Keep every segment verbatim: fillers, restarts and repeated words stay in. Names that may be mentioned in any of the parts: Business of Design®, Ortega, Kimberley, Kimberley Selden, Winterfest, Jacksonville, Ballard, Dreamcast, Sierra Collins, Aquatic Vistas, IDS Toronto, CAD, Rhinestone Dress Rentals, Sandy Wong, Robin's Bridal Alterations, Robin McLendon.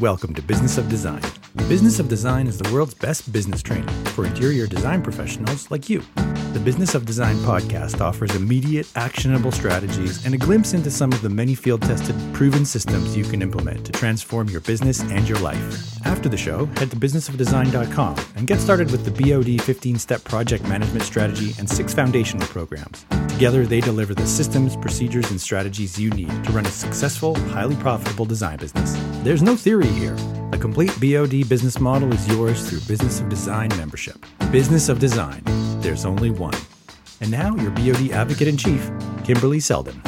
Welcome to Business of Design. The Business of Design is the world's best business training for interior design professionals like you. The Business of Design podcast offers immediate, actionable strategies and a glimpse into some of the many field-tested, proven systems you can implement to transform your business and your life. After the show, head to business of design dot com and get started with the B O D fifteen-step project management strategy and six foundational programs. Together, they deliver the systems, procedures, and strategies you need to run a successful, highly profitable design business. There's no theory here. A complete B O D business model is yours through Business of Design membership. Business of Design. There's only one. And now your B O D Advocate-in-Chief, Kimberley Selden.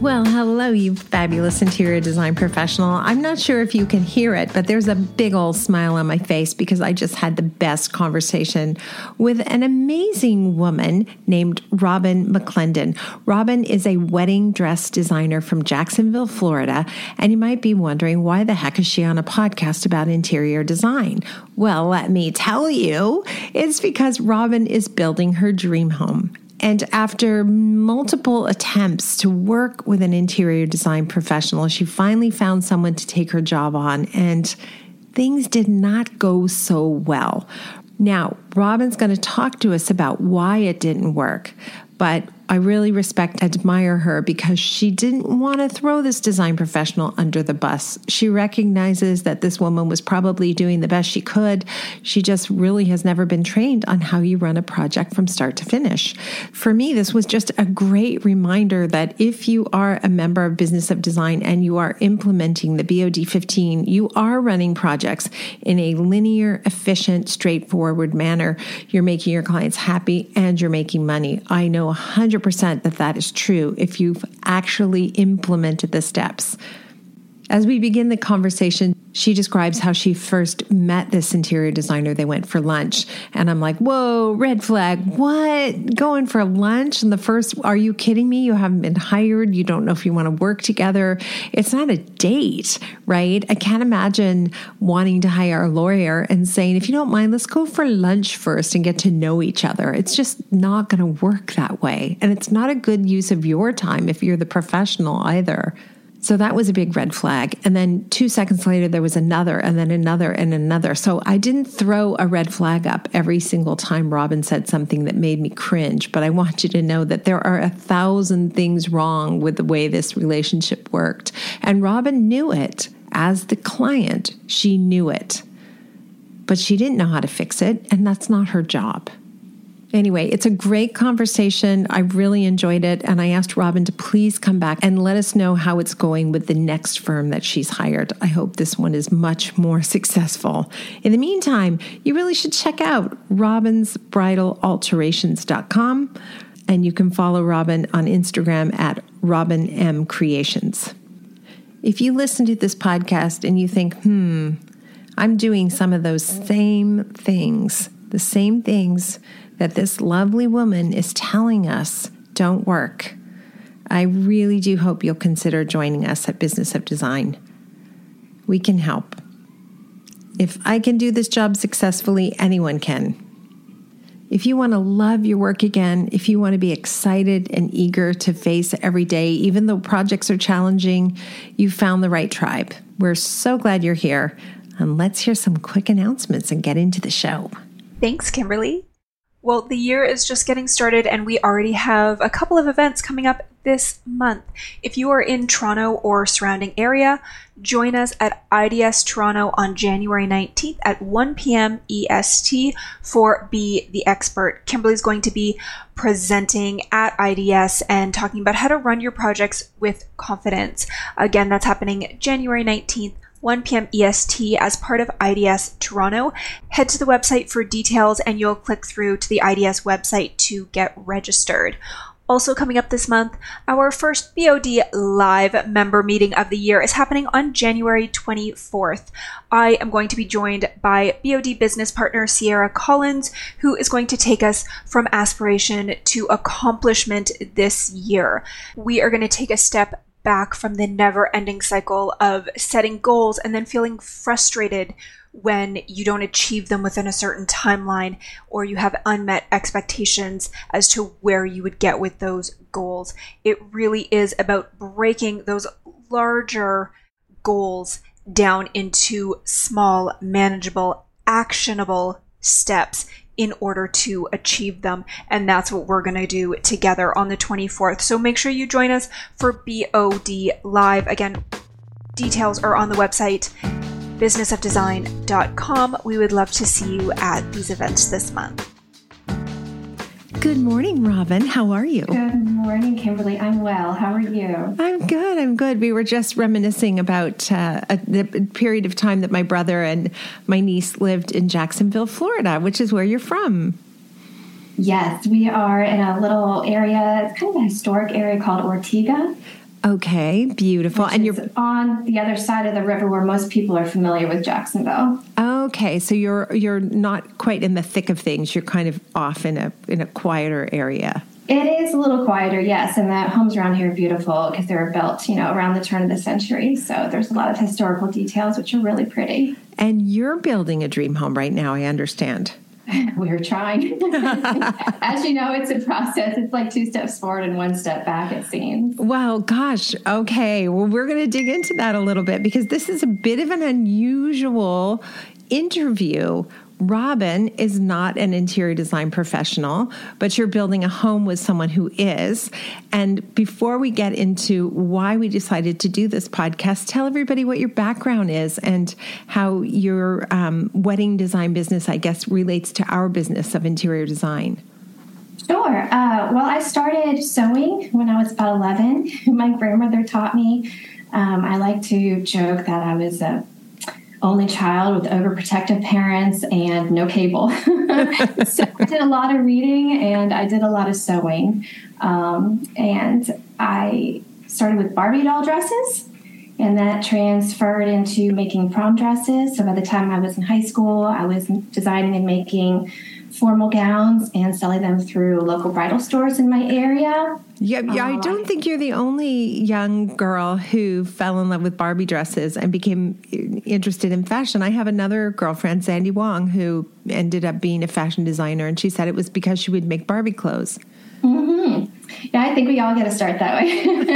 Well, hello, you fabulous interior design professional. I'm not sure if you can hear it, but there's a big old smile on my face because I just had the best conversation with an amazing woman named Robin McLendon. Robin is a wedding dress designer from Jacksonville, Florida, and you might be wondering why the heck is she on a podcast about interior design? Well, let me tell you, it's because Robin is building her dream home. And after multiple attempts to work with an interior design professional, she finally found someone to take her job on, and things did not go so well. Now, Robin's going to talk to us about why it didn't work, but I really respect and admire her because she didn't want to throw this design professional under the bus. She recognizes that this woman was probably doing the best she could. She just really has never been trained on how you run a project from start to finish. For me, this was just a great reminder that if you are a member of Business of Design and you are implementing the B O D fifteen, you are running projects in a linear, efficient, straightforward manner. You're making your clients happy and you're making money. I know one hundred percent that that is true if you've actually implemented the steps. As we begin the conversation, she describes how she first met this interior designer. They went for lunch. And I'm like, whoa, red flag. What? Going for lunch? And the first, are you kidding me? You haven't been hired. You don't know if you want to work together. It's not a date, right? I can't imagine wanting to hire a lawyer and saying, if you don't mind, let's go for lunch first and get to know each other. It's just not going to work that way. And it's not a good use of your time if you're the professional either. So that was a big red flag. And then two seconds later, there was another and then another and another. So I didn't throw a red flag up every single time Robin said something that made me cringe. But I want you to know that there are a thousand things wrong with the way this relationship worked. And Robin knew it. As the client, she knew it. But she didn't know how to fix it. And that's not her job. Anyway, it's a great conversation. I really enjoyed it. And I asked Robin to please come back and let us know how it's going with the next firm that she's hired. I hope this one is much more successful. In the meantime, you really should check out Robin's Bridal Alterations dot com. And you can follow Robin on Instagram at Robin M Creations. If you listen to this podcast and you think, hmm, I'm doing some of those same things, the same things that this lovely woman is telling us don't work, I really do hope you'll consider joining us at Business of Design. We can help. If I can do this job successfully, anyone can. If you want to love your work again, if you want to be excited and eager to face every day, even though projects are challenging, you found the right tribe. We're so glad you're here. And let's hear some quick announcements and get into the show. Thanks, Kimberly. Well, the year is just getting started and we already have a couple of events coming up this month. If you are in Toronto or surrounding area, join us at I D S Toronto on January nineteenth at one p.m. E S T for Be the Expert. Kimberly's going to be presenting at I D S and talking about how to run your projects with confidence. Again, that's happening January nineteenth. one p.m. E S T as part of I D S Toronto. Head to the website for details and you'll click through to the I D S website to get registered. Also coming up this month, our first B O D Live member meeting of the year is happening on January twenty-fourth. I am going to be joined by B O D business partner Sierra Collins, who is going to take us from aspiration to accomplishment this year. We are going to take a step back from the never-ending cycle of setting goals and then feeling frustrated when you don't achieve them within a certain timeline or you have unmet expectations as to where you would get with those goals. It really is about breaking those larger goals down into small, manageable, actionable steps in order to achieve them. And that's what we're going to do together on the twenty-fourth. So make sure you join us for B O D Live. Again, details are on the website, business of design dot com. We would love to see you at these events this month. Good morning, Robin. How are you? Good morning, Kimberly. I'm well. How are you? I'm good. I'm good. We were just reminiscing about uh, a, the period of time that my brother and my niece lived in Jacksonville, Florida, which is where you're from. Yes, we are in a little area. It's kind of a historic area called Ortega. Okay, beautiful. Which and you're on the other side of the river where most people are familiar with Jacksonville. Okay, so you're you're not quite in the thick of things. You're kind of off in a in a quieter area. It is a little quieter, yes, and the homes around here are beautiful because they were built, you know, around the turn of the century. So there's a lot of historical details which are really pretty. And you're building a dream home right now, I understand. We're trying. As you know, it's a process. It's like two steps forward and one step back, it seems. Wow, gosh. Okay. Well, we're going to dig into that a little bit because this is a bit of an unusual interview. Robin is not an interior design professional, but you're building a home with someone who is. And before we get into why we decided to do this podcast, tell everybody what your background is and how your um, wedding design business, I guess, relates to our business of interior design. Sure. Uh, well, I started sewing when I was about eleven. My grandmother taught me. Um, I like to joke that I was a only child with overprotective parents and no cable. So I did a lot of reading and I did a lot of sewing. Um, and I started with Barbie doll dresses and that transferred into making prom dresses. So by the time I was in high school, I was designing and making formal gowns and selling them through local bridal stores in my area. Yeah, yeah. I don't think you're the only young girl who fell in love with Barbie dresses and became interested in fashion. I have another girlfriend, Sandy Wong, who ended up being a fashion designer, and she said it was because she would make Barbie clothes. Mm-hmm. Yeah, I think we all get to start that way.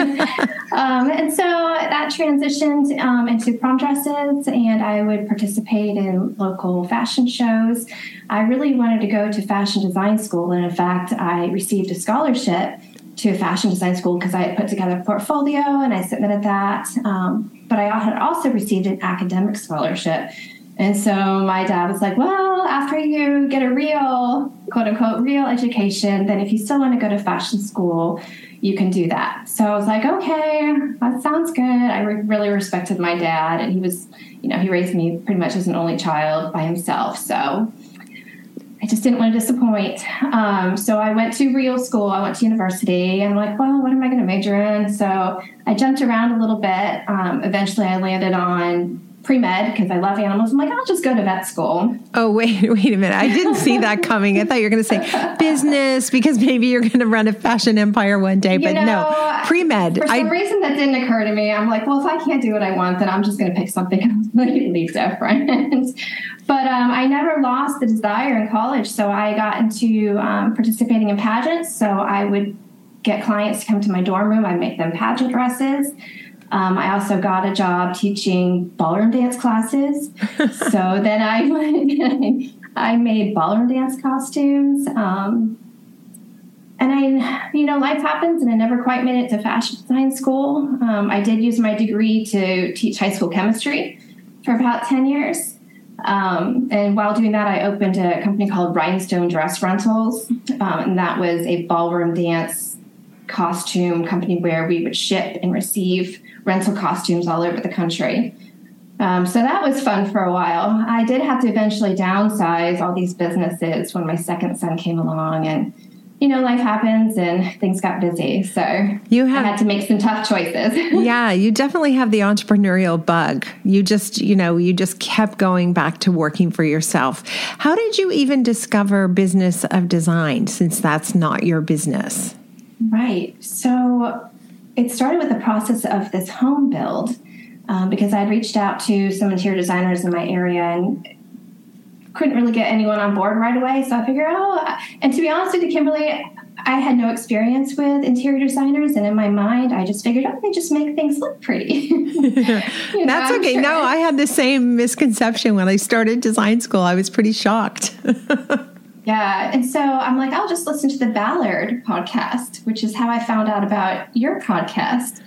um, and so that transitioned um, into prom dresses, and I would participate in local fashion shows. I really wanted to go to fashion design school, and in fact, I received a scholarship to a fashion design school because I had put together a portfolio, and I submitted that. Um, but I had also received an academic scholarship. And so my dad was like, well, after you get a real, quote unquote, real education, then if you still want to go to fashion school, you can do that. So I was like, okay, that sounds good. I re- really respected my dad. And he was, you know, he raised me pretty much as an only child by himself. So I just didn't want to disappoint. Um, so I went to real school. I went to university. And I'm like, well, what am I going to major in? So I jumped around a little bit. Um, eventually, I landed on pre-med because I love animals. I'm like, I'll just go to vet school. Oh, wait, wait a minute. I didn't see that coming. I thought you were going to say business because maybe you're going to run a fashion empire one day, but you know, no, pre-med. For some I, reason that didn't occur to me. I'm like, well, if I can't do what I want, then I'm just going to pick something completely different. But um, I never lost the desire in college. So I got into um, participating in pageants. So I would get clients to come to my dorm room. I'd make them pageant dresses. Um, I also got a job teaching ballroom dance classes. So then I I made ballroom dance costumes. Um, and I, you know, life happens, and I never quite made it to fashion design school. Um, I did use my degree to teach high school chemistry for about ten years. Um, and while doing that, I opened a company called Rhinestone Dress Rentals. Um, and that was a ballroom dance costume company where we would ship and receive rental costumes all over the country. Um, so that was fun for a while. I did have to eventually downsize all these businesses when my second son came along, and you know, life happens and things got busy. So you have, I had to make some tough choices. Yeah, you definitely have the entrepreneurial bug. You just, you know, you just kept going back to working for yourself. How did you even discover Business of Design, since that's not your business? Right. So it started with the process of this home build um, because I'd reached out to some interior designers in my area and couldn't really get anyone on board right away. So I figured, oh, and to be honest with you, Kimberly, I had no experience with interior designers, and in my mind, I just figured, oh, they just make things look pretty. you know, That's I'm okay. Sure. No, I had the same misconception when I started design school. I was pretty shocked. Yeah. And so I'm like, I'll just listen to the Ballard podcast, which is how I found out about your podcast.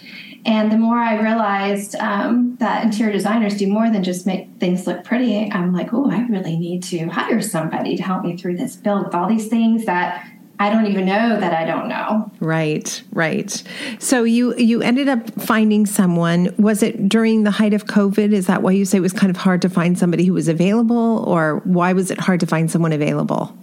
And the more I realized um, that interior designers do more than just make things look pretty, I'm like, oh, I really need to hire somebody to help me through this build with all these things that I don't even know that I don't know. Right, right. So you, you ended up finding someone. Was it during the height of COVID? Is that why you say it was kind of hard to find somebody who was available, or why was it hard to find someone available?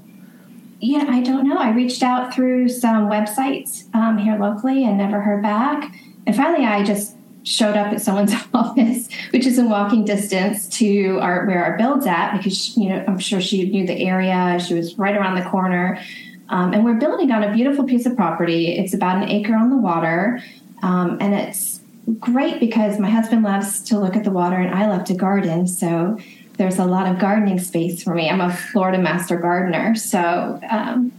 Yeah, I don't know. I reached out through some websites um, here locally and never heard back. And finally, I just showed up at someone's office, which is in walking distance to our where our build's at, because she, you know, I'm sure she knew the area. She was right around the corner. Um, and we're building on a beautiful piece of property. It's about an acre on the water. Um, and it's great because my husband loves to look at the water and I love to garden. So there's a lot of gardening space for me. I'm a Florida master gardener. So um,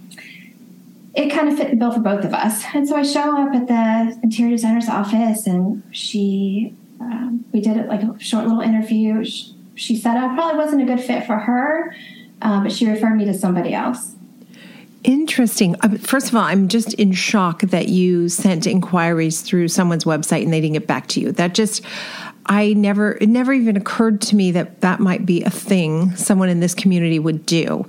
it kind of fit the bill for both of us. And so I show up at the interior designer's office, and she, um, we did like a short little interview. She, she said I probably wasn't a good fit for her, uh, but she referred me to somebody else. Interesting. First of all, I'm just in shock that you sent inquiries through someone's website and they didn't get back to you. That just, I never, it never even occurred to me that that might be a thing someone in this community would do.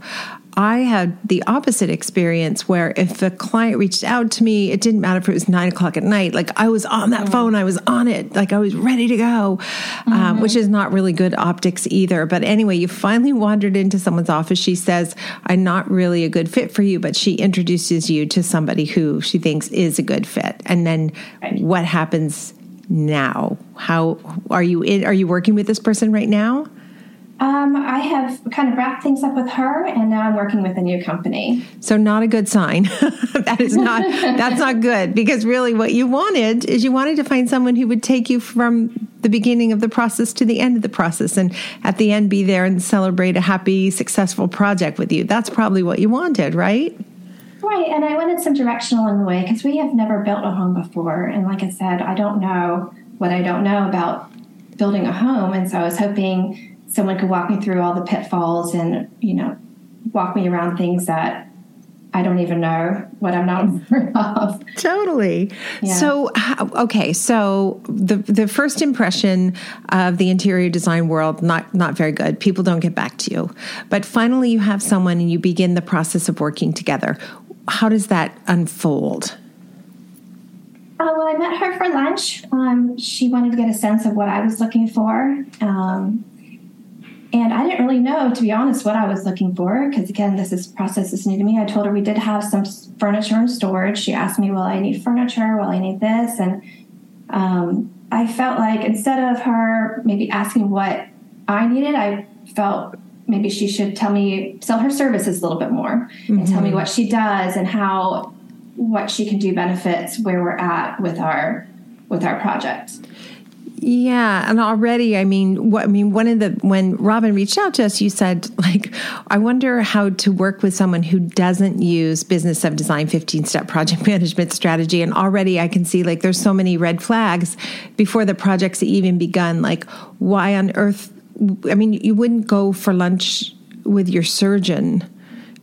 I had the opposite experience where if a client reached out to me, it didn't matter if it was nine o'clock at night. Like I was on that phone, I was on it, like I was ready to go, mm-hmm. um, which is not really good optics either. But anyway, you finally wandered into someone's office. She says, I'm not really a good fit for you, but she introduces you to somebody who she thinks is a good fit. And then right. What happens now? How are you in, are you working with this person right now? Um, I have kind of wrapped things up with her, and now I'm working with a new company. So not a good sign. That is not, that's not good, because really what you wanted is you wanted to find someone who would take you from the beginning of the process to the end of the process, and at the end be there and celebrate a happy, successful project with you. That's probably what you wanted, right? Right. And I wanted some direction along the way, because we have never built a home before. And like I said, I don't know what I don't know about building a home. And so I was hoping someone could walk me through all the pitfalls and, you know, walk me around things that I don't even know what I'm not aware of. Totally. Yeah. So, okay. So the the first impression of the interior design world, not, not very good. People don't get back to you. But finally you have someone and you begin the process of working together. How does that unfold? Uh, well, I met her for lunch. Um, she wanted to get a sense of what I was looking for. Um And I didn't really know, to be honest, what I was looking for, because, again, this is process is new to me. I told her we did have some furniture in storage. She asked me, well, I need furniture. Well, I need this. And um, I felt like instead of her maybe asking what I needed, I felt maybe she should tell me, sell her services a little bit more, mm-hmm. and tell me what she does and how what she can do benefits where we're at with our with our project. Yeah. And already, I mean, what, I mean, one of the, when Robin reached out to us, you said, like, I wonder how to work with someone who doesn't use Business of Design fifteen step project management strategy. And already I can see, like, there's so many red flags before the project's even begun. Like, why on earth? I mean, you wouldn't go for lunch with your surgeon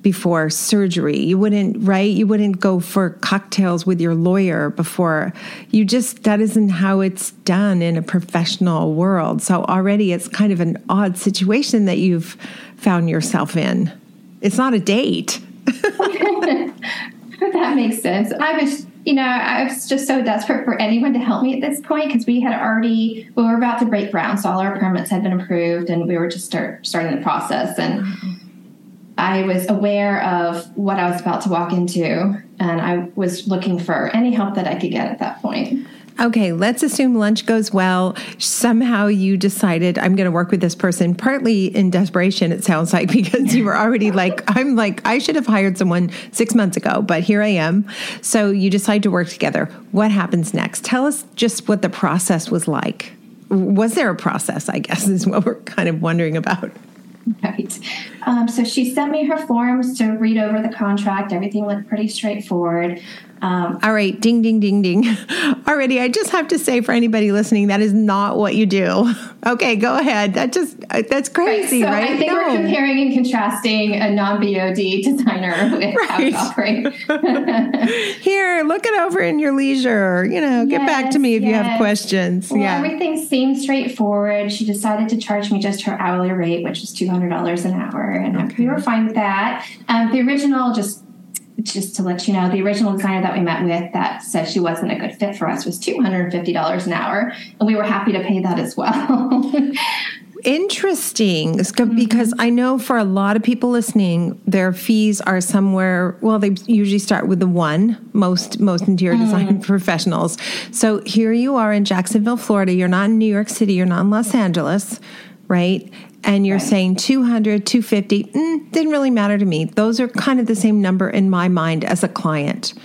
before surgery. You wouldn't, right? You wouldn't go for cocktails with your lawyer before. You just, that isn't how it's done in a professional world. So already it's kind of an odd situation that you've found yourself in. It's not a date. That makes sense. I was, you know, I was just so desperate for anyone to help me at this point, because we had already, well, we were about to break ground. So all our permits had been approved and we were just start, starting the process. And I was aware of what I was about to walk into, and I was looking for any help that I could get at that point. Okay, let's assume lunch goes well. Somehow you decided, I'm going to work with this person, partly in desperation, it sounds like, because you were already like, I'm like, I should have hired someone six months ago, but here I am. So you decide to work together. What happens next? Tell us just what the process was like. Was there a process, I guess, is what we're kind of wondering about. Right. Um, so she sent me her forms to read over the contract. Everything looked pretty straightforward. Um, All right. Ding, ding, ding, ding. Already, I just have to say for anybody listening, that is not what you do. Okay, go ahead. That just, that's crazy, right? So right? I think no. we're comparing and contrasting a non-B O D designer with right. how we operate. Here, look it over in your leisure. You know, get yes, back to me if yes. you have questions. Well, yeah. Everything seemed straightforward. She decided to charge me just her hourly rate, which was two hundred dollars an hour. And okay. we were fine with that. Um, the original just... Just to let you know, the original designer that we met with that said she wasn't a good fit for us was two hundred fifty dollars an hour, and we were happy to pay that as well. Interesting, because I know for a lot of people listening, their fees are somewhere, well, they usually start with the one, most most interior mm. design professionals. So here you are in Jacksonville, Florida. You're not in New York City. You're not in Los Angeles, right? And you're right. saying two hundred, two fifty, mm, didn't really matter to me. Those are kind of the same number in my mind as a client.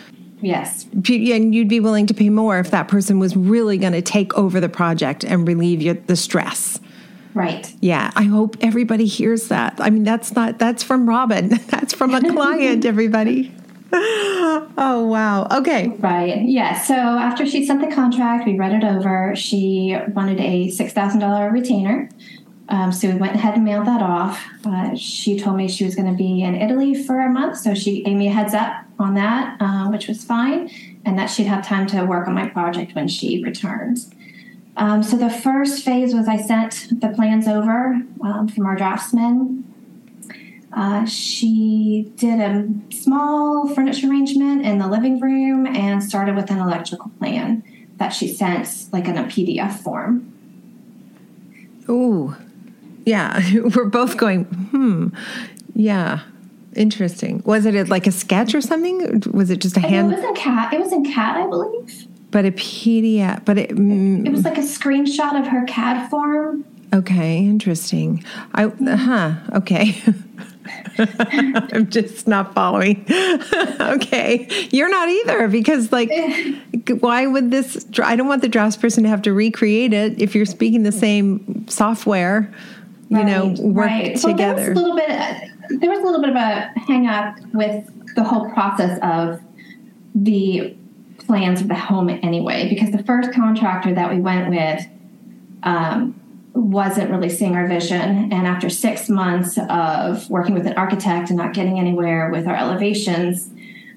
Yes. And you'd be willing to pay more if that person was really going to take over the project and relieve you the stress. Right. Yeah. I hope everybody hears that. I mean, that's not, that's from Robin. That's from a client, everybody. Oh, wow. Okay. Right. Yeah. So after she sent the contract, we read it over. She wanted a six thousand dollars retainer. Um, so we went ahead and mailed that off. Uh, she told me she was going to be in Italy for a month, so she gave me a heads up on that, uh, which was fine, and that she'd have time to work on my project when she returns. Um, so the first phase was I sent the plans over um, from our draftsman. Uh, she did a small furniture arrangement in the living room and started with an electrical plan that she sent like in a P D F form. Ooh. Yeah, we're both going, hmm, yeah, interesting. Was it like a sketch or something? Was it just a hand? It was in C A D, it was in C A D, I believe. But a P D F, but it... Mm. It was like a screenshot of her C A D form. Okay, interesting. I, huh, okay. I'm just not following. Okay. You're not either because, like, why would this... I don't want the draftsperson to have to recreate it if you're speaking the same software, you right, know, work right. together. Well, there, was a little bit, there was a little bit of a hang-up with the whole process of the plans of the home anyway, because the first contractor that we went with... Um, wasn't really seeing our vision. And after six months of working with an architect and not getting anywhere with our elevations,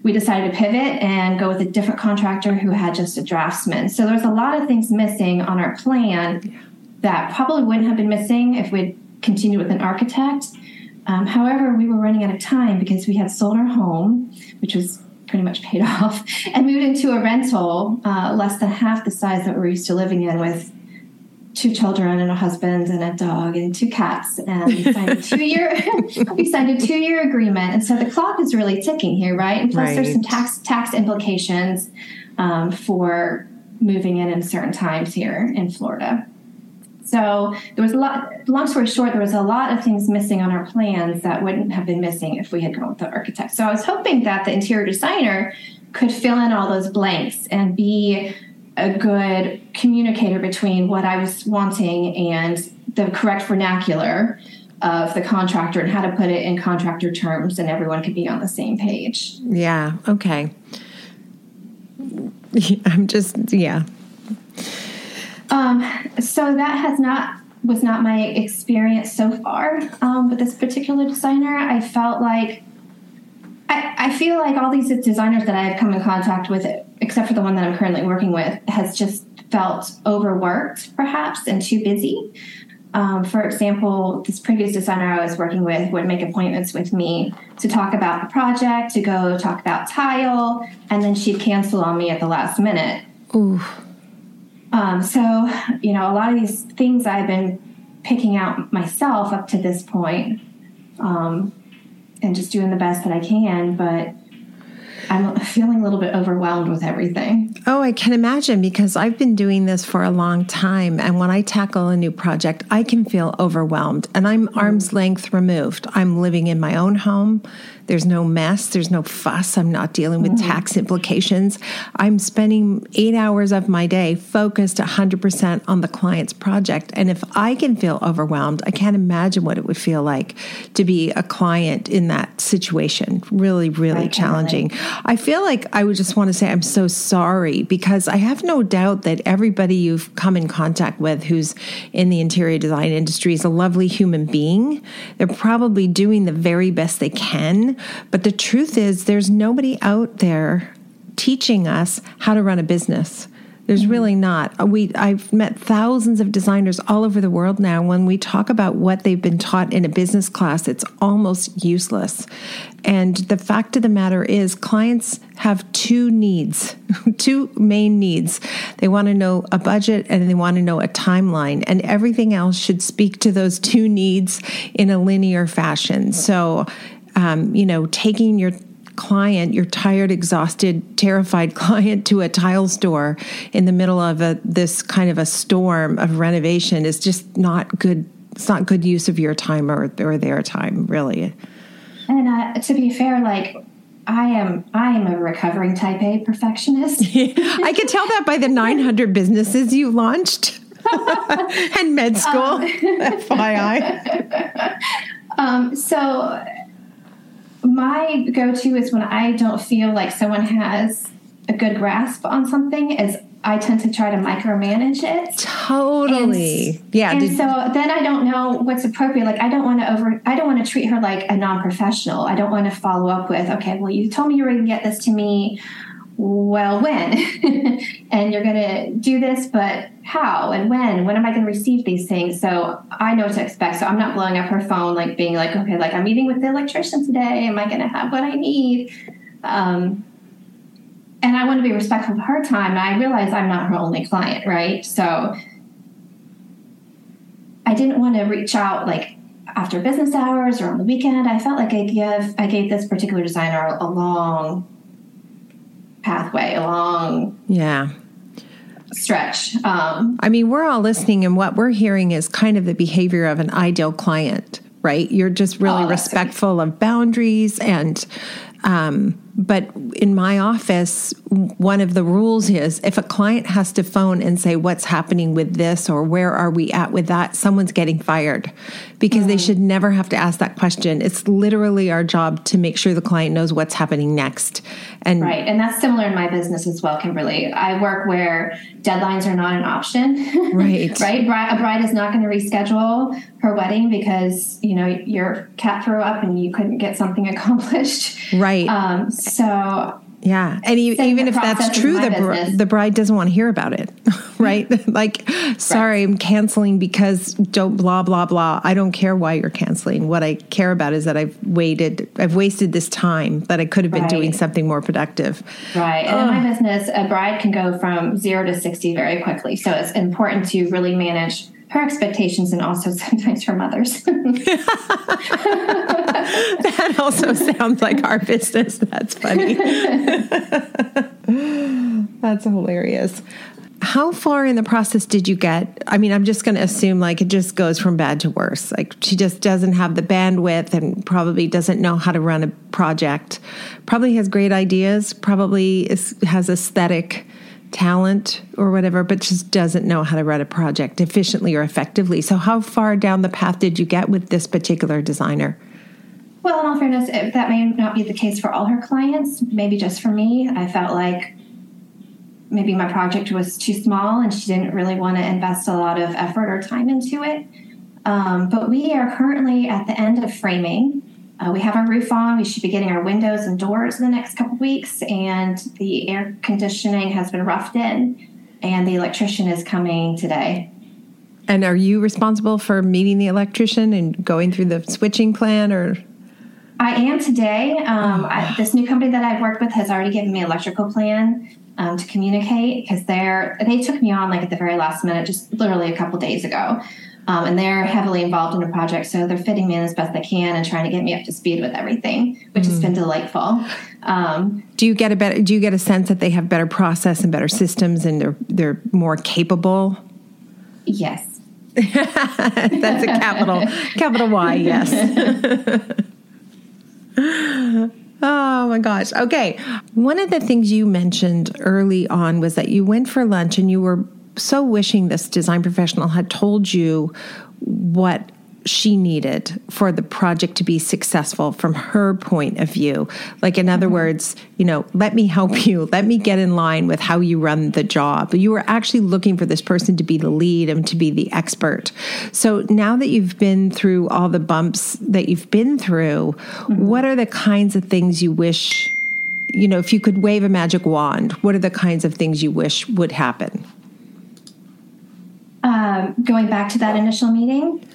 we decided to pivot and go with a different contractor who had just a draftsman. So there's a lot of things missing on our plan that probably wouldn't have been missing if we'd continued with an architect. Um, however, we were running out of time because we had sold our home, which was pretty much paid off, and moved into a rental uh, less than half the size that we were used to living in with two children and a husband and a dog and two cats, and we signed a two-year we signed a two-year agreement, and so the clock is really ticking here, right? And plus, right. there's some tax tax implications um, for moving in in certain times here in Florida. So there was a lot. Long story short, there was a lot of things missing on our plans that wouldn't have been missing if we had gone with the architect. So I was hoping that the interior designer could fill in all those blanks and be a good communicator between what I was wanting and the correct vernacular of the contractor and how to put it in contractor terms, and everyone could be on the same page. Yeah. Okay. I'm just, yeah. Um, so that has not, was not my experience so far. Um, with this particular designer, I felt like, I, I feel like all these designers that I've come in contact with, except for the one that I'm currently working with, has just felt overworked, perhaps, and too busy. Um, for example, this previous designer I was working with would make appointments with me to talk about the project, to go talk about tile, and then she'd cancel on me at the last minute. Ooh. Um, so, you know, a lot of these things I've been picking out myself up to this point, um, and just doing the best that I can, but I'm feeling a little bit overwhelmed with everything. Oh, I can imagine, because I've been doing this for a long time. And when I tackle a new project, I can feel overwhelmed, and I'm mm. arm's length removed. I'm living in my own home. There's no mess. There's no fuss. I'm not dealing with mm-hmm. tax implications. I'm spending eight hours of my day focused one hundred percent on the client's project. And if I can feel overwhelmed, I can't imagine what it would feel like to be a client in that situation. Really, really right, challenging. Right. I feel like I would just want to say I'm so sorry, because I have no doubt that everybody you've come in contact with who's in the interior design industry is a lovely human being. They're probably doing the very best they can. But the truth is, there's nobody out there teaching us how to run a business. There's really not. We I've met thousands of designers all over the world now. When we talk about what they've been taught in a business class, it's almost useless. And the fact of the matter is, clients have two needs, two main needs. They want to know a budget and they want to know a timeline. And everything else should speak to those two needs in a linear fashion. So, um, you know, taking your client, your tired, exhausted, terrified client to a tile store in the middle of a, this kind of a storm of renovation is just not good. It's not good use of your time or, or their time, really. And uh, to be fair, like I am, I am a recovering type A perfectionist. I could tell that by the nine hundred businesses you launched and med school, um, F Y I. Um, so. My go-to is when I don't feel like someone has a good grasp on something is I tend to try to micromanage it. Totally. And, yeah. And did, so then I don't know what's appropriate. Like I don't want to over, I don't want to treat her like a non-professional. I don't want to follow up with, okay, well, you told me you were going to get this to me. Well, when? And you're going to do this, but how and when? When am I going to receive these things? So I know what to expect. So I'm not blowing up her phone, like being like, okay, like I'm meeting with the electrician today. Am I going to have what I need? Um, and I want to be respectful of her time. And I realize I'm not her only client, right? So I didn't want to reach out like after business hours or on the weekend. I felt like I give, I gave this particular designer a long pathway, a long yeah. stretch. Um, I mean, we're all listening, and what we're hearing is kind of the behavior of an ideal client, right? You're just really oh, respectful right. of boundaries. And, um, but in my office, one of the rules is if a client has to phone and say, what's happening with this or where are we at with that, someone's getting fired because mm. they should never have to ask that question. It's literally our job to make sure the client knows what's happening next. And right. And that's similar in my business as well, Kimberly. I work where deadlines are not an option. Right. Right. A bride is not going to reschedule her wedding because, you know, your cat threw up and you couldn't get something accomplished. Right. Um, so... Yeah. And even if that's true, the, br- the bride doesn't want to hear about it, right? Like, sorry, right. I'm canceling because don't blah, blah, blah. I don't care why you're canceling. What I care about is that I've waited, I've wasted this time that I could have been right. doing something more productive. Right. And oh. in my business, a bride can go from zero to sixty very quickly. So it's important to really manage her expectations and also sometimes her mother's. That also sounds like our business. That's funny. That's hilarious. How far in the process did you get? I mean, I'm just going to assume like it just goes from bad to worse. Like she just doesn't have the bandwidth and probably doesn't know how to run a project. Probably has great ideas, probably is, has aesthetic talent or whatever, but just doesn't know how to run a project efficiently or effectively. So how far down the path did you get with this particular designer? Well, in all fairness, it, that may not be the case for all her clients, maybe just for me. I felt like maybe my project was too small and she didn't really want to invest a lot of effort or time into it. Um, but we are currently at the end of framing. Uh, we have our roof on. We should be getting our windows and doors in the next couple of weeks. And the air conditioning has been roughed in. And the electrician is coming today. And are you responsible for meeting the electrician and going through the switching plan? Or I am today. Um, I, this new company that I've worked with has already given me an electrical plan um, to communicate because they're they took me on like at the very last minute, just literally a couple days ago. Um, and they're heavily involved in the project, so they're fitting me in as best they can and trying to get me up to speed with everything, which mm. has been delightful. Um, do you get a better? Do you get a sense that they have better process and better systems, and they're they're more capable? Yes, that's a capital capital Y. Yes. Oh my gosh. Okay. One of the things you mentioned early on was that you went for lunch and you were so wishing this design professional had told you what she needed for the project to be successful from her point of view. Like, in other words, you know, let me help you. Let me get in line with how you run the job. You were actually looking for this person to be the lead and to be the expert. So now that you've been through all the bumps that you've been through, mm-hmm. what are the kinds of things you wish, you know, if you could wave a magic wand, what are the kinds of things you wish would happen? Um, going back to that initial meeting?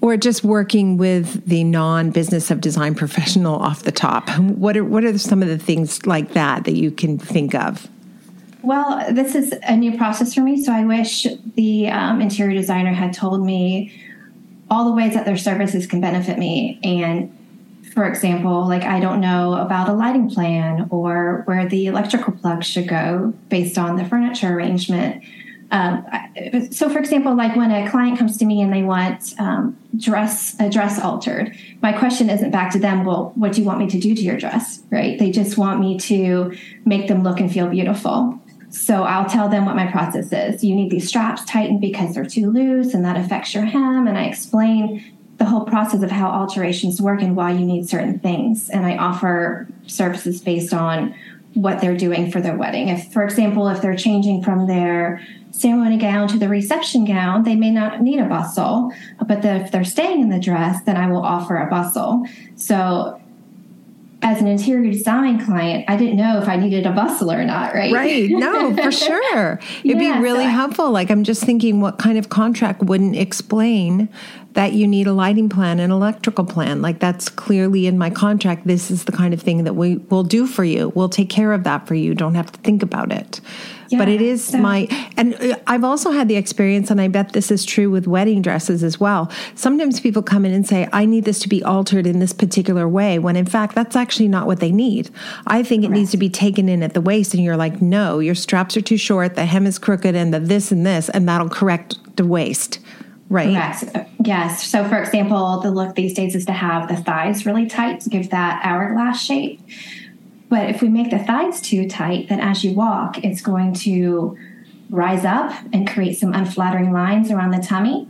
Or just working with the non-business of design professional off the top. What are what are some of the things like that that you can think of? Well, this is a new process for me, so I wish the um, interior designer had told me all the ways that their services can benefit me. And, for example, like I don't know about a lighting plan or where the electrical plug should go based on the furniture arrangement. Um, so, for example, like when a client comes to me and they want um, dress a dress altered, my question isn't back to them, well, what do you want me to do to your dress, right? They just want me to make them look and feel beautiful. So I'll tell them what my process is. You need these straps tightened because they're too loose and that affects your hem. And I explain the whole process of how alterations work and why you need certain things. And I offer services based on what they're doing for their wedding. If, for example, if they're changing from their ceremony gown to the reception gown, they may not need a bustle, but the, if they're staying in the dress, then I will offer a bustle. So as an interior design client, I didn't know if I needed a bustle or not, right? Right. No, for sure. It'd yeah, be really so I, helpful. Like, I'm just thinking, what kind of contract wouldn't explain that you need a lighting plan and electrical plan? Like, that's clearly in my contract. This is the kind of thing that we will do for you. We'll take care of that for you. Don't have to think about it. Yeah, but it is so. my, and I've also had the experience, and I bet this is true with wedding dresses as well. Sometimes people come in and say, I need this to be altered in this particular way, when in fact, that's actually not what they need. I think Correct. It needs to be taken in at the waist, and you're like, no, your straps are too short, the hem is crooked, and the this and this, and that'll correct the waist. Right. Correct. Yes. So, for example, the look these days is to have the thighs really tight to give that hourglass shape. But if we make the thighs too tight, then as you walk, it's going to rise up and create some unflattering lines around the tummy.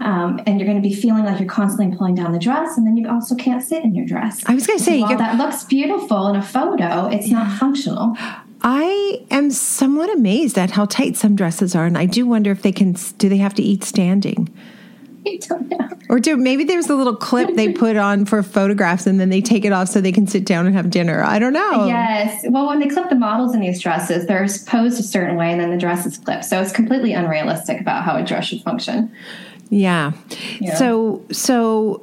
Um, and you're going to be feeling like you're constantly pulling down the dress, and then you also can't sit in your dress. I was going to say, so while that looks beautiful in a photo, it's yeah. not functional. I am somewhat amazed at how tight some dresses are, and I do wonder if they can, do they have to eat standing? I don't know. Or do maybe there's a little clip they put on for photographs, and then they take it off so they can sit down and have dinner. I don't know. Yes. Well, when they clip the models in these dresses, they're posed a certain way, and then the dress is clipped. So it's completely unrealistic about how a dress should function. Yeah. yeah. So, so...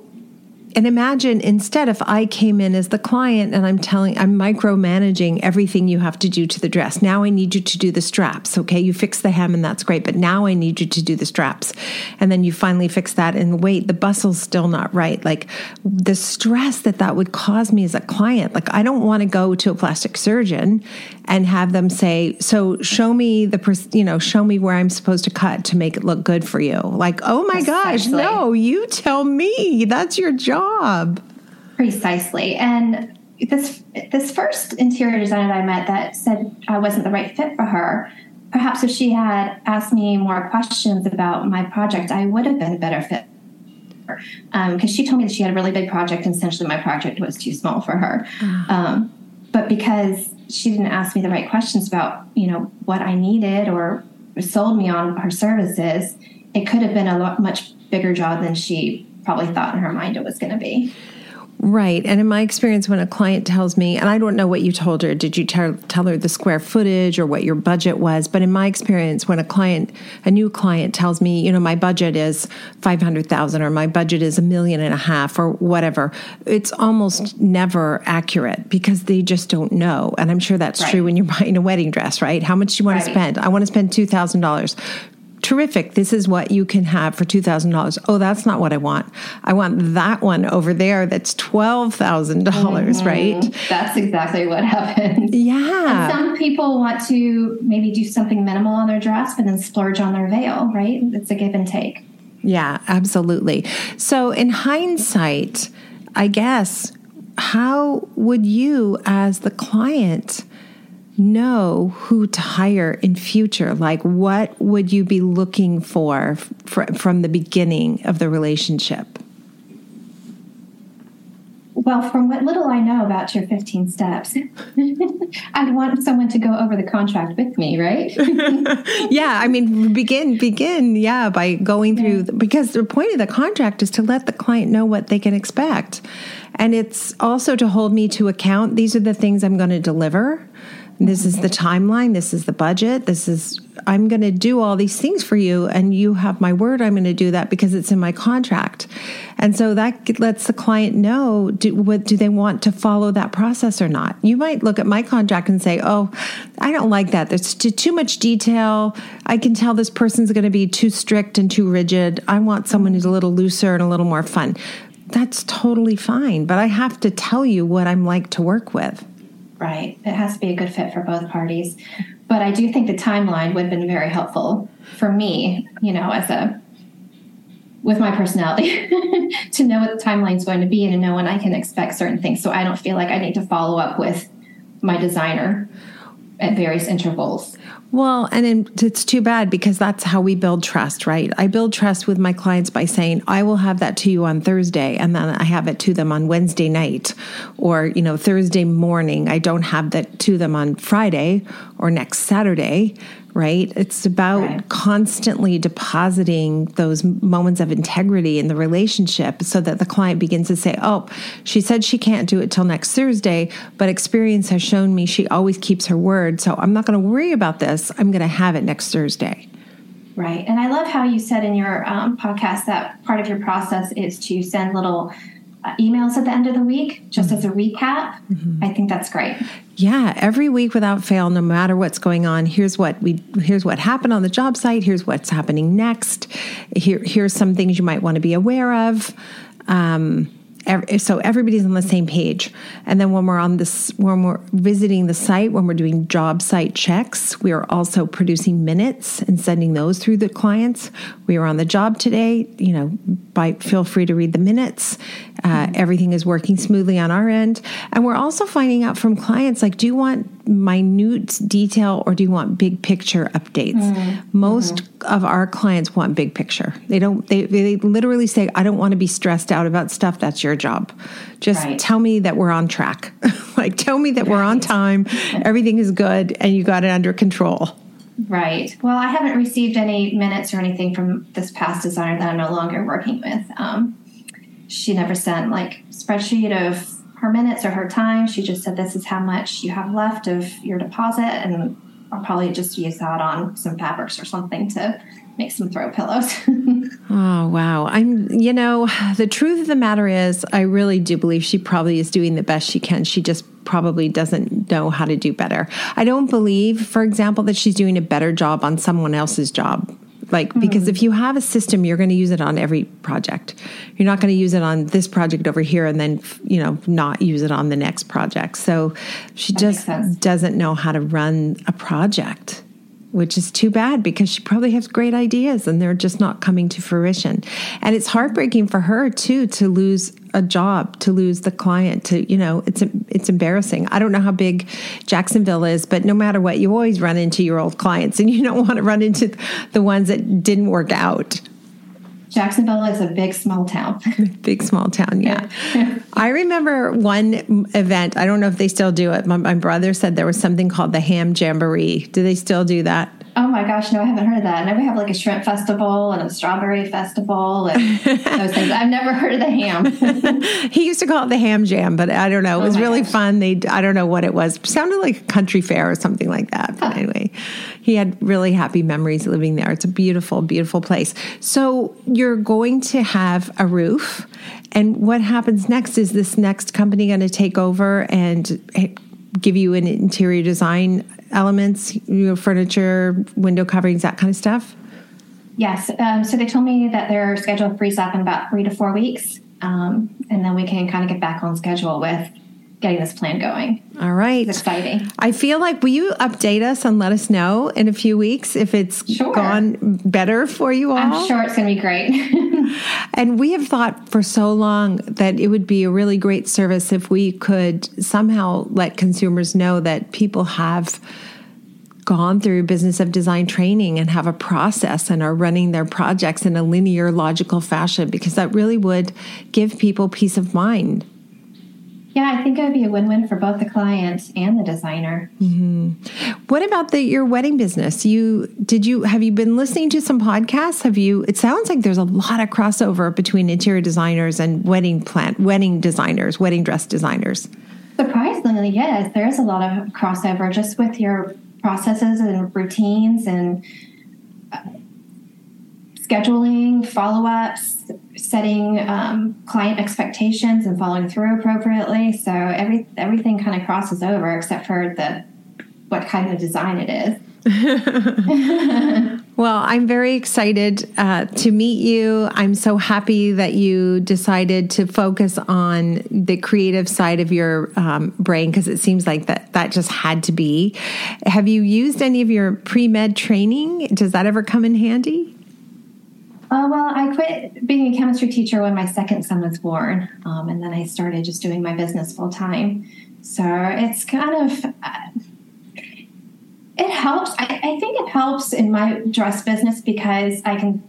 And imagine instead if I came in as the client and I'm telling, I'm micromanaging everything you have to do to the dress. Now I need you to do the straps. Okay, you fix the hem and that's great, but now I need you to do the straps. And then you finally fix that, and wait, the bustle's still not right. Like, the stress that that would cause me as a client. Like, I don't want to go to a plastic surgeon and have them say, so show me the, you know, show me where I'm supposed to cut to make it look good for you. Like, oh my gosh, no, you tell me. That's your job. Precisely. And this this first interior designer that I met that said I wasn't the right fit for her, perhaps if she had asked me more questions about my project, I would have been a better fit for her. Um, because she told me that she had a really big project, and essentially my project was too small for her. Um, but because she didn't ask me the right questions about, you know, what I needed or sold me on her services, it could have been a lot much bigger job than she probably thought in her mind it was going to be. Right. And in my experience, when a client tells me, and I don't know what you told her, did you tell, tell her the square footage or what your budget was? But in my experience, when a client, a new client tells me, you know, my budget is five hundred thousand or my budget is a million and a half or whatever, it's almost never accurate because they just don't know. And I'm sure that's right. true when you're buying a wedding dress, right? How much do you want right. to spend? I want to spend two thousand dollars. Terrific. This is what you can have for two thousand dollars. Oh, that's not what I want. I want that one over there that's twelve thousand dollars, mm-hmm. right? That's exactly what happens. Yeah. And some people want to maybe do something minimal on their dress, but then splurge on their veil, right? It's a give and take. Yeah, absolutely. So in hindsight, I guess how would you as the client know who to hire in future? Like, what would you be looking for fr- from the beginning of the relationship? Well, from what little I know about your fifteen steps, I'd want someone to go over the contract with me, right? Yeah, I mean, begin, begin, yeah, by going through, yeah. Because the point of the contract is to let the client know what they can expect. And it's also to hold me to account. These are the things I'm going to deliver. This is the timeline. This is the budget. This is, I'm going to do all these things for you, and you have my word I'm going to do that because it's in my contract. And so that lets the client know, do, what, do they want to follow that process or not? You might look at my contract and say, oh, I don't like that. There's too, too much detail. I can tell this person's going to be too strict and too rigid. I want someone who's a little looser and a little more fun. That's totally fine, but I have to tell you what I'm like to work with. Right. It has to be a good fit for both parties. But I do think the timeline would have been very helpful for me, you know, as a, with my personality, to know what the timeline's going to be and to know when I can expect certain things. So I don't feel like I need to follow up with my designer at various intervals. Well, and it's too bad because that's how we build trust, right? I build trust with my clients by saying, I will have that to you on Thursday, and then I have it to them on Wednesday night or, you know, Thursday morning. I don't have that to them on Friday or next Saturday, right? It's about right. Constantly depositing those moments of integrity in the relationship so that the client begins to say, oh, she said she can't do it till next Thursday, but experience has shown me she always keeps her word, so I'm not going to worry about this. I'm going to have it next Thursday. Right. And I love how you said in your um, podcast that part of your process is to send little uh, emails at the end of the week, just mm-hmm. as a recap. Mm-hmm. I think that's great. Yeah. Every week without fail, no matter what's going on, here's what we, here's what happened on the job site. Here's what's happening next. Here, here's some things you might want to be aware of. Um, So everybody's on the same page. And then when we're on this, when we're visiting the site, when we're doing job site checks, we are also producing minutes and sending those through the clients. We were on the job today, you know, by, feel free to read the minutes. Uh, everything is working smoothly on our end. And we're also finding out from clients, like, do you want minute detail or do you want big picture updates? Mm-hmm. Most mm-hmm. of our clients want big picture. They don't, they, they literally say, I don't want to be stressed out about stuff. That's your job. Just right. Tell me that we're on track. Like, tell me that right. We're on time. Everything is good and you got it under control. Right. Well, I haven't received any minutes or anything from this past designer that I'm no longer working with. Um, she never sent like spreadsheet of her minutes or her time. She just said, this is how much you have left of your deposit. And I'll probably just use that on some fabrics or something to make some throw pillows. Oh, wow. I'm, you know, the truth of the matter is I really do believe she probably is doing the best she can. She just probably doesn't know how to do better. I don't believe, for example, that she's doing a better job on someone else's job. Like, because mm-hmm. if you have a system, you're going to use it on every project. You're not going to use it on this project over here and then, you know, not use it on the next project. So she that just doesn't know how to run a project, which is too bad because she probably has great ideas and they're just not coming to fruition. And it's heartbreaking for her too, to lose a job, to lose the client, to, you know, it's, it's embarrassing. I don't know how big Jacksonville is, but no matter what, you always run into your old clients and you don't want to run into the ones that didn't work out. Jacksonville is a big, small town. Big, small town, yeah. I remember one event. I don't know if they still do it. My, my brother said there was something called the Ham Jamboree. Do they still do that? Oh, my gosh. No, I haven't heard of that. And then we have like a shrimp festival and a strawberry festival and those things. I've never heard of the ham. He used to call it the Ham Jam, but I don't know. It was oh really gosh. fun. They, I don't know what it was. It sounded like a country fair or something like that. But huh. anyway, he had really happy memories living there. It's a beautiful, beautiful place. So you're You're going to have a roof, and what happens next is this next company going to take over and give you an interior design elements, you know, furniture, window coverings, that kind of stuff? Yes. Um, so they told me that their schedule frees up in about three to four weeks, um, and then we can kind of get back on schedule with getting this plan going. All right. It's exciting. I feel like, will you update us and let us know in a few weeks if it's sure. gone better for you all? I'm sure it's going to be great. And we have thought for so long that it would be a really great service if we could somehow let consumers know that people have gone through Business of Design training and have a process and are running their projects in a linear, logical fashion, because that really would give people peace of mind. Yeah, I think it would be a win-win for both the client and the designer. Mm-hmm. What about the your wedding business? You did you have you been listening to some podcasts? Have you? It sounds like there's a lot of crossover between interior designers and wedding plan, wedding designers, wedding dress designers. Surprisingly, yes, there is a lot of crossover just with your processes and routines and uh, scheduling, follow-ups, setting um, client expectations and following through appropriately. So every everything kind of crosses over except for the what kind of design it is. Well, I'm very excited uh, to meet you. I'm so happy that you decided to focus on the creative side of your um, brain, because it seems like that, that just had to be. Have you used any of your pre-med training? Does that ever come in handy? Uh, well, I quit being a chemistry teacher when my second son was born, um, and then I started just doing my business full-time. So it's kind of... Uh, It helps. I, I think it helps in my dress business because I can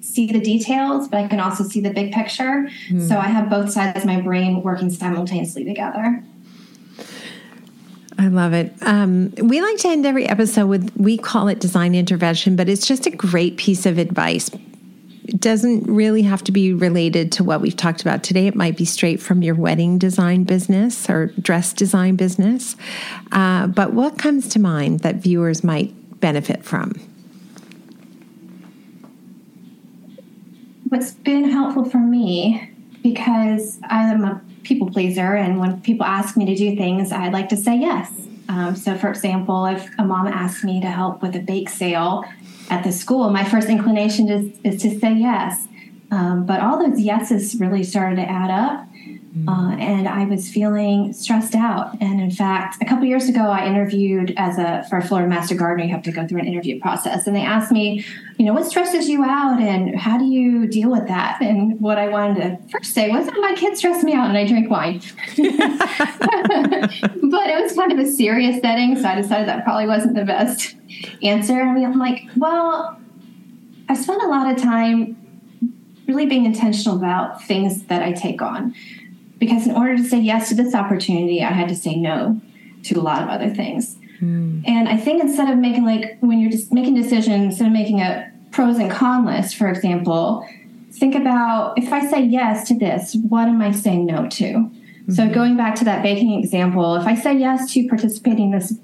see the details, but I can also see the big picture. Mm. So I have both sides of my brain working simultaneously together. I love it. Um, we like to end every episode with, we call it design intervention, but it's just a great piece of advice. It doesn't really have to be related to what we've talked about today. It might be straight from your wedding design business or dress design business. Uh, but what comes to mind that viewers might benefit from? What's been helpful for me, because I'm a people pleaser, and when people ask me to do things, I like to say yes. Um, so, for example, if a mom asked me to help with a bake sale at the school, my first inclination is, is to say yes. Um, but all those yeses really started to add up, uh, and I was feeling stressed out. And in fact, a couple years ago, I interviewed as a for a Florida Master Gardener. You have to go through an interview process, and they asked me, you know, what stresses you out, and how do you deal with that? And what I wanted to first say was, oh, my kids stress me out, and I drink wine. But it was kind of a serious setting, so I decided that probably wasn't the best answer. I mean, I'm like, well, I spent a lot of time really being intentional about things that I take on, because in order to say yes to this opportunity, I had to say no to a lot of other things. Mm. And I think instead of making, like, when you're just making decisions, instead of making a pros and cons list, for example, think about, if I say yes to this, what am I saying no to? Mm-hmm. So going back to that baking example, if I say yes to participating in this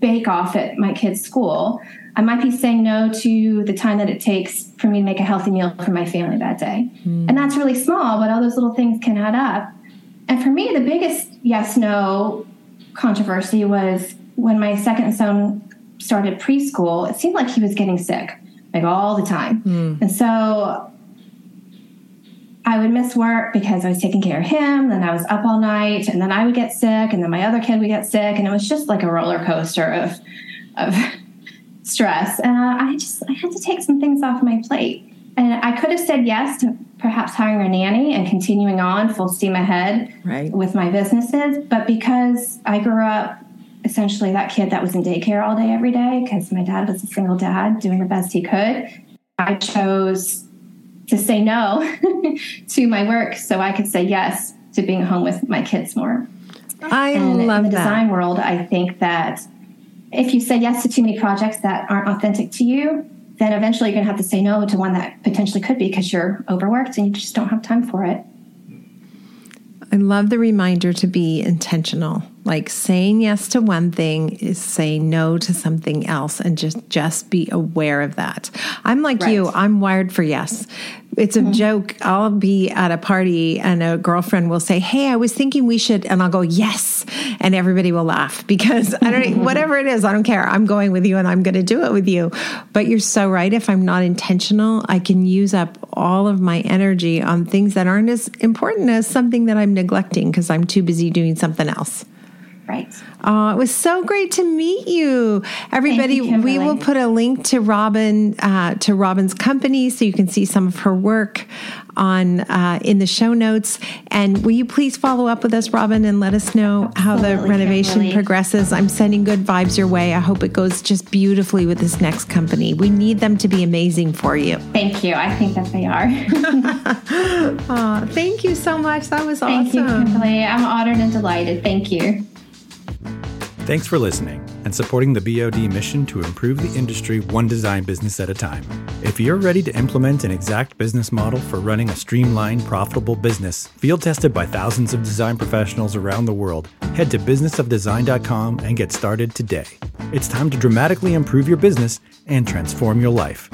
bake-off at my kid's school, I might be saying no to the time that it takes for me to make a healthy meal for my family that day. Mm. And that's really small, but all those little things can add up. And for me, the biggest yes-no controversy was when my second son started preschool. It seemed like he was getting sick, like all the time. Mm. And so I would miss work because I was taking care of him, then I was up all night, and then I would get sick, and then my other kid would get sick, and it was just like a roller coaster of of stress. And uh, I just I had to take some things off my plate. And I could have said yes to perhaps hiring a nanny and continuing on full steam ahead right. with my businesses, but because I grew up essentially that kid that was in daycare all day every day, because my dad was a single dad doing the best he could, I chose to say no to my work so I could say yes to being home with my kids more. I and love that. In the design that. world, I think that if you say yes to too many projects that aren't authentic to you, then eventually you're going to have to say no to one that potentially could be, because you're overworked and you just don't have time for it. I love the reminder to be intentional Like saying yes to one thing is saying no to something else, and just, just be aware of that. I'm like right. you, I'm wired for yes. It's a mm-hmm. joke. I'll be at a party and a girlfriend will say, hey, I was thinking we should, and I'll go, yes. And everybody will laugh because I don't, whatever it is, I don't care. I'm going with you and I'm going to do it with you. But you're so right. If I'm not intentional, I can use up all of my energy on things that aren't as important as something that I'm neglecting because I'm too busy doing something else. Right. Oh, it was so great to meet you. Everybody, you, we will put a link to Robin, uh, to Robin's company so you can see some of her work on uh, in the show notes. And will you please follow up with us, Robin, and let us know Absolutely, how the renovation Kimberly. progresses. I'm sending good vibes your way. I hope it goes just beautifully with this next company. We need them to be amazing for you. Thank you. I think that they are. Oh, thank you so much. That was awesome. Thank you, Kimberly. I'm honored and delighted. Thank you. Thanks for listening and supporting the B O D mission to improve the industry one design business at a time. If you're ready to implement an exact business model for running a streamlined, profitable business, field tested by thousands of design professionals around the world, head to business of design dot com and get started today. It's time to dramatically improve your business and transform your life.